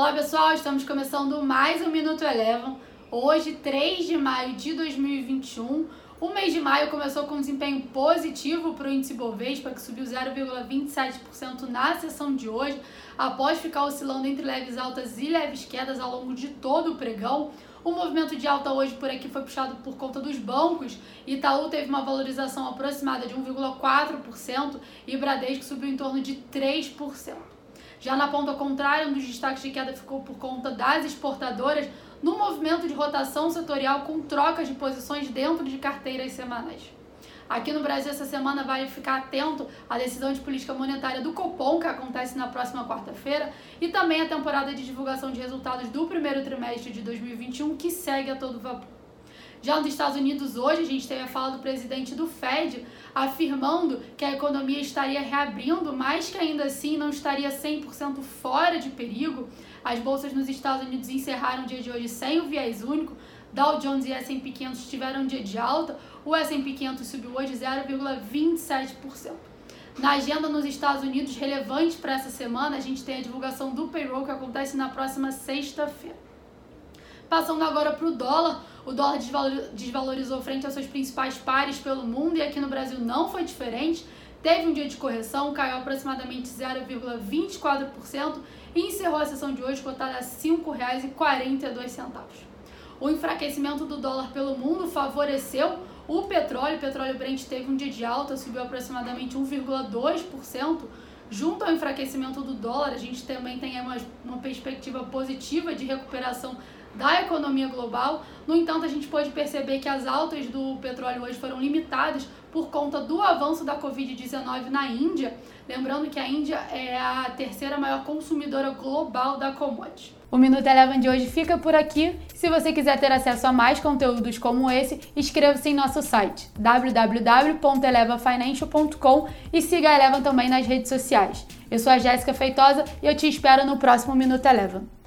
Olá pessoal, estamos começando mais um Minuto Eleva. Hoje, 3 de maio de 2021. O mês de maio começou com um desempenho positivo para o índice Bovespa, que subiu 0,27% na sessão de hoje, após ficar oscilando entre leves altas e leves quedas ao longo de todo o pregão. O movimento de alta hoje por aqui foi puxado por conta dos bancos. Itaú teve uma valorização aproximada de 1,4% e Bradesco subiu em torno de 3%. Já na ponta contrária, um dos destaques de queda ficou por conta das exportadoras, no movimento de rotação setorial com trocas de posições dentro de carteiras semanais. Aqui no Brasil, essa semana vai ficar atento à decisão de política monetária do COPOM, que acontece na próxima quarta-feira, e também a temporada de divulgação de resultados do primeiro trimestre de 2021, que segue a todo vapor. Já nos Estados Unidos, hoje, a gente teve a fala do presidente do Fed afirmando que a economia estaria reabrindo, mas que ainda assim não estaria 100% fora de perigo. As bolsas nos Estados Unidos encerraram o dia de hoje sem o viés único. Dow Jones e S&P 500 tiveram um dia de alta. O S&P 500 subiu hoje 0,27%. Na agenda nos Estados Unidos, relevante para essa semana, a gente tem a divulgação do payroll, que acontece na próxima sexta-feira. Passando agora para o dólar desvalorizou frente aos seus principais pares pelo mundo e aqui no Brasil não foi diferente. Teve um dia de correção, caiu aproximadamente 0,24% e encerrou a sessão de hoje cotada a R$ 5,42. O enfraquecimento do dólar pelo mundo favoreceu o petróleo. O petróleo Brent teve um dia de alta, subiu aproximadamente 1,2%. Junto ao enfraquecimento do dólar, a gente também tem uma perspectiva positiva de recuperação da economia global. No entanto, a gente pode perceber que as altas do petróleo hoje foram limitadas por conta do avanço da Covid-19 na Índia. Lembrando que a Índia é a terceira maior consumidora global da commodity. O Minuto Eleva de hoje fica por aqui. Se você quiser ter acesso a mais conteúdos como esse, inscreva-se em nosso site www.elevafinancial.com e siga a Eleva também nas redes sociais. Eu sou a Jéssica Feitosa e eu te espero no próximo Minuto Eleva.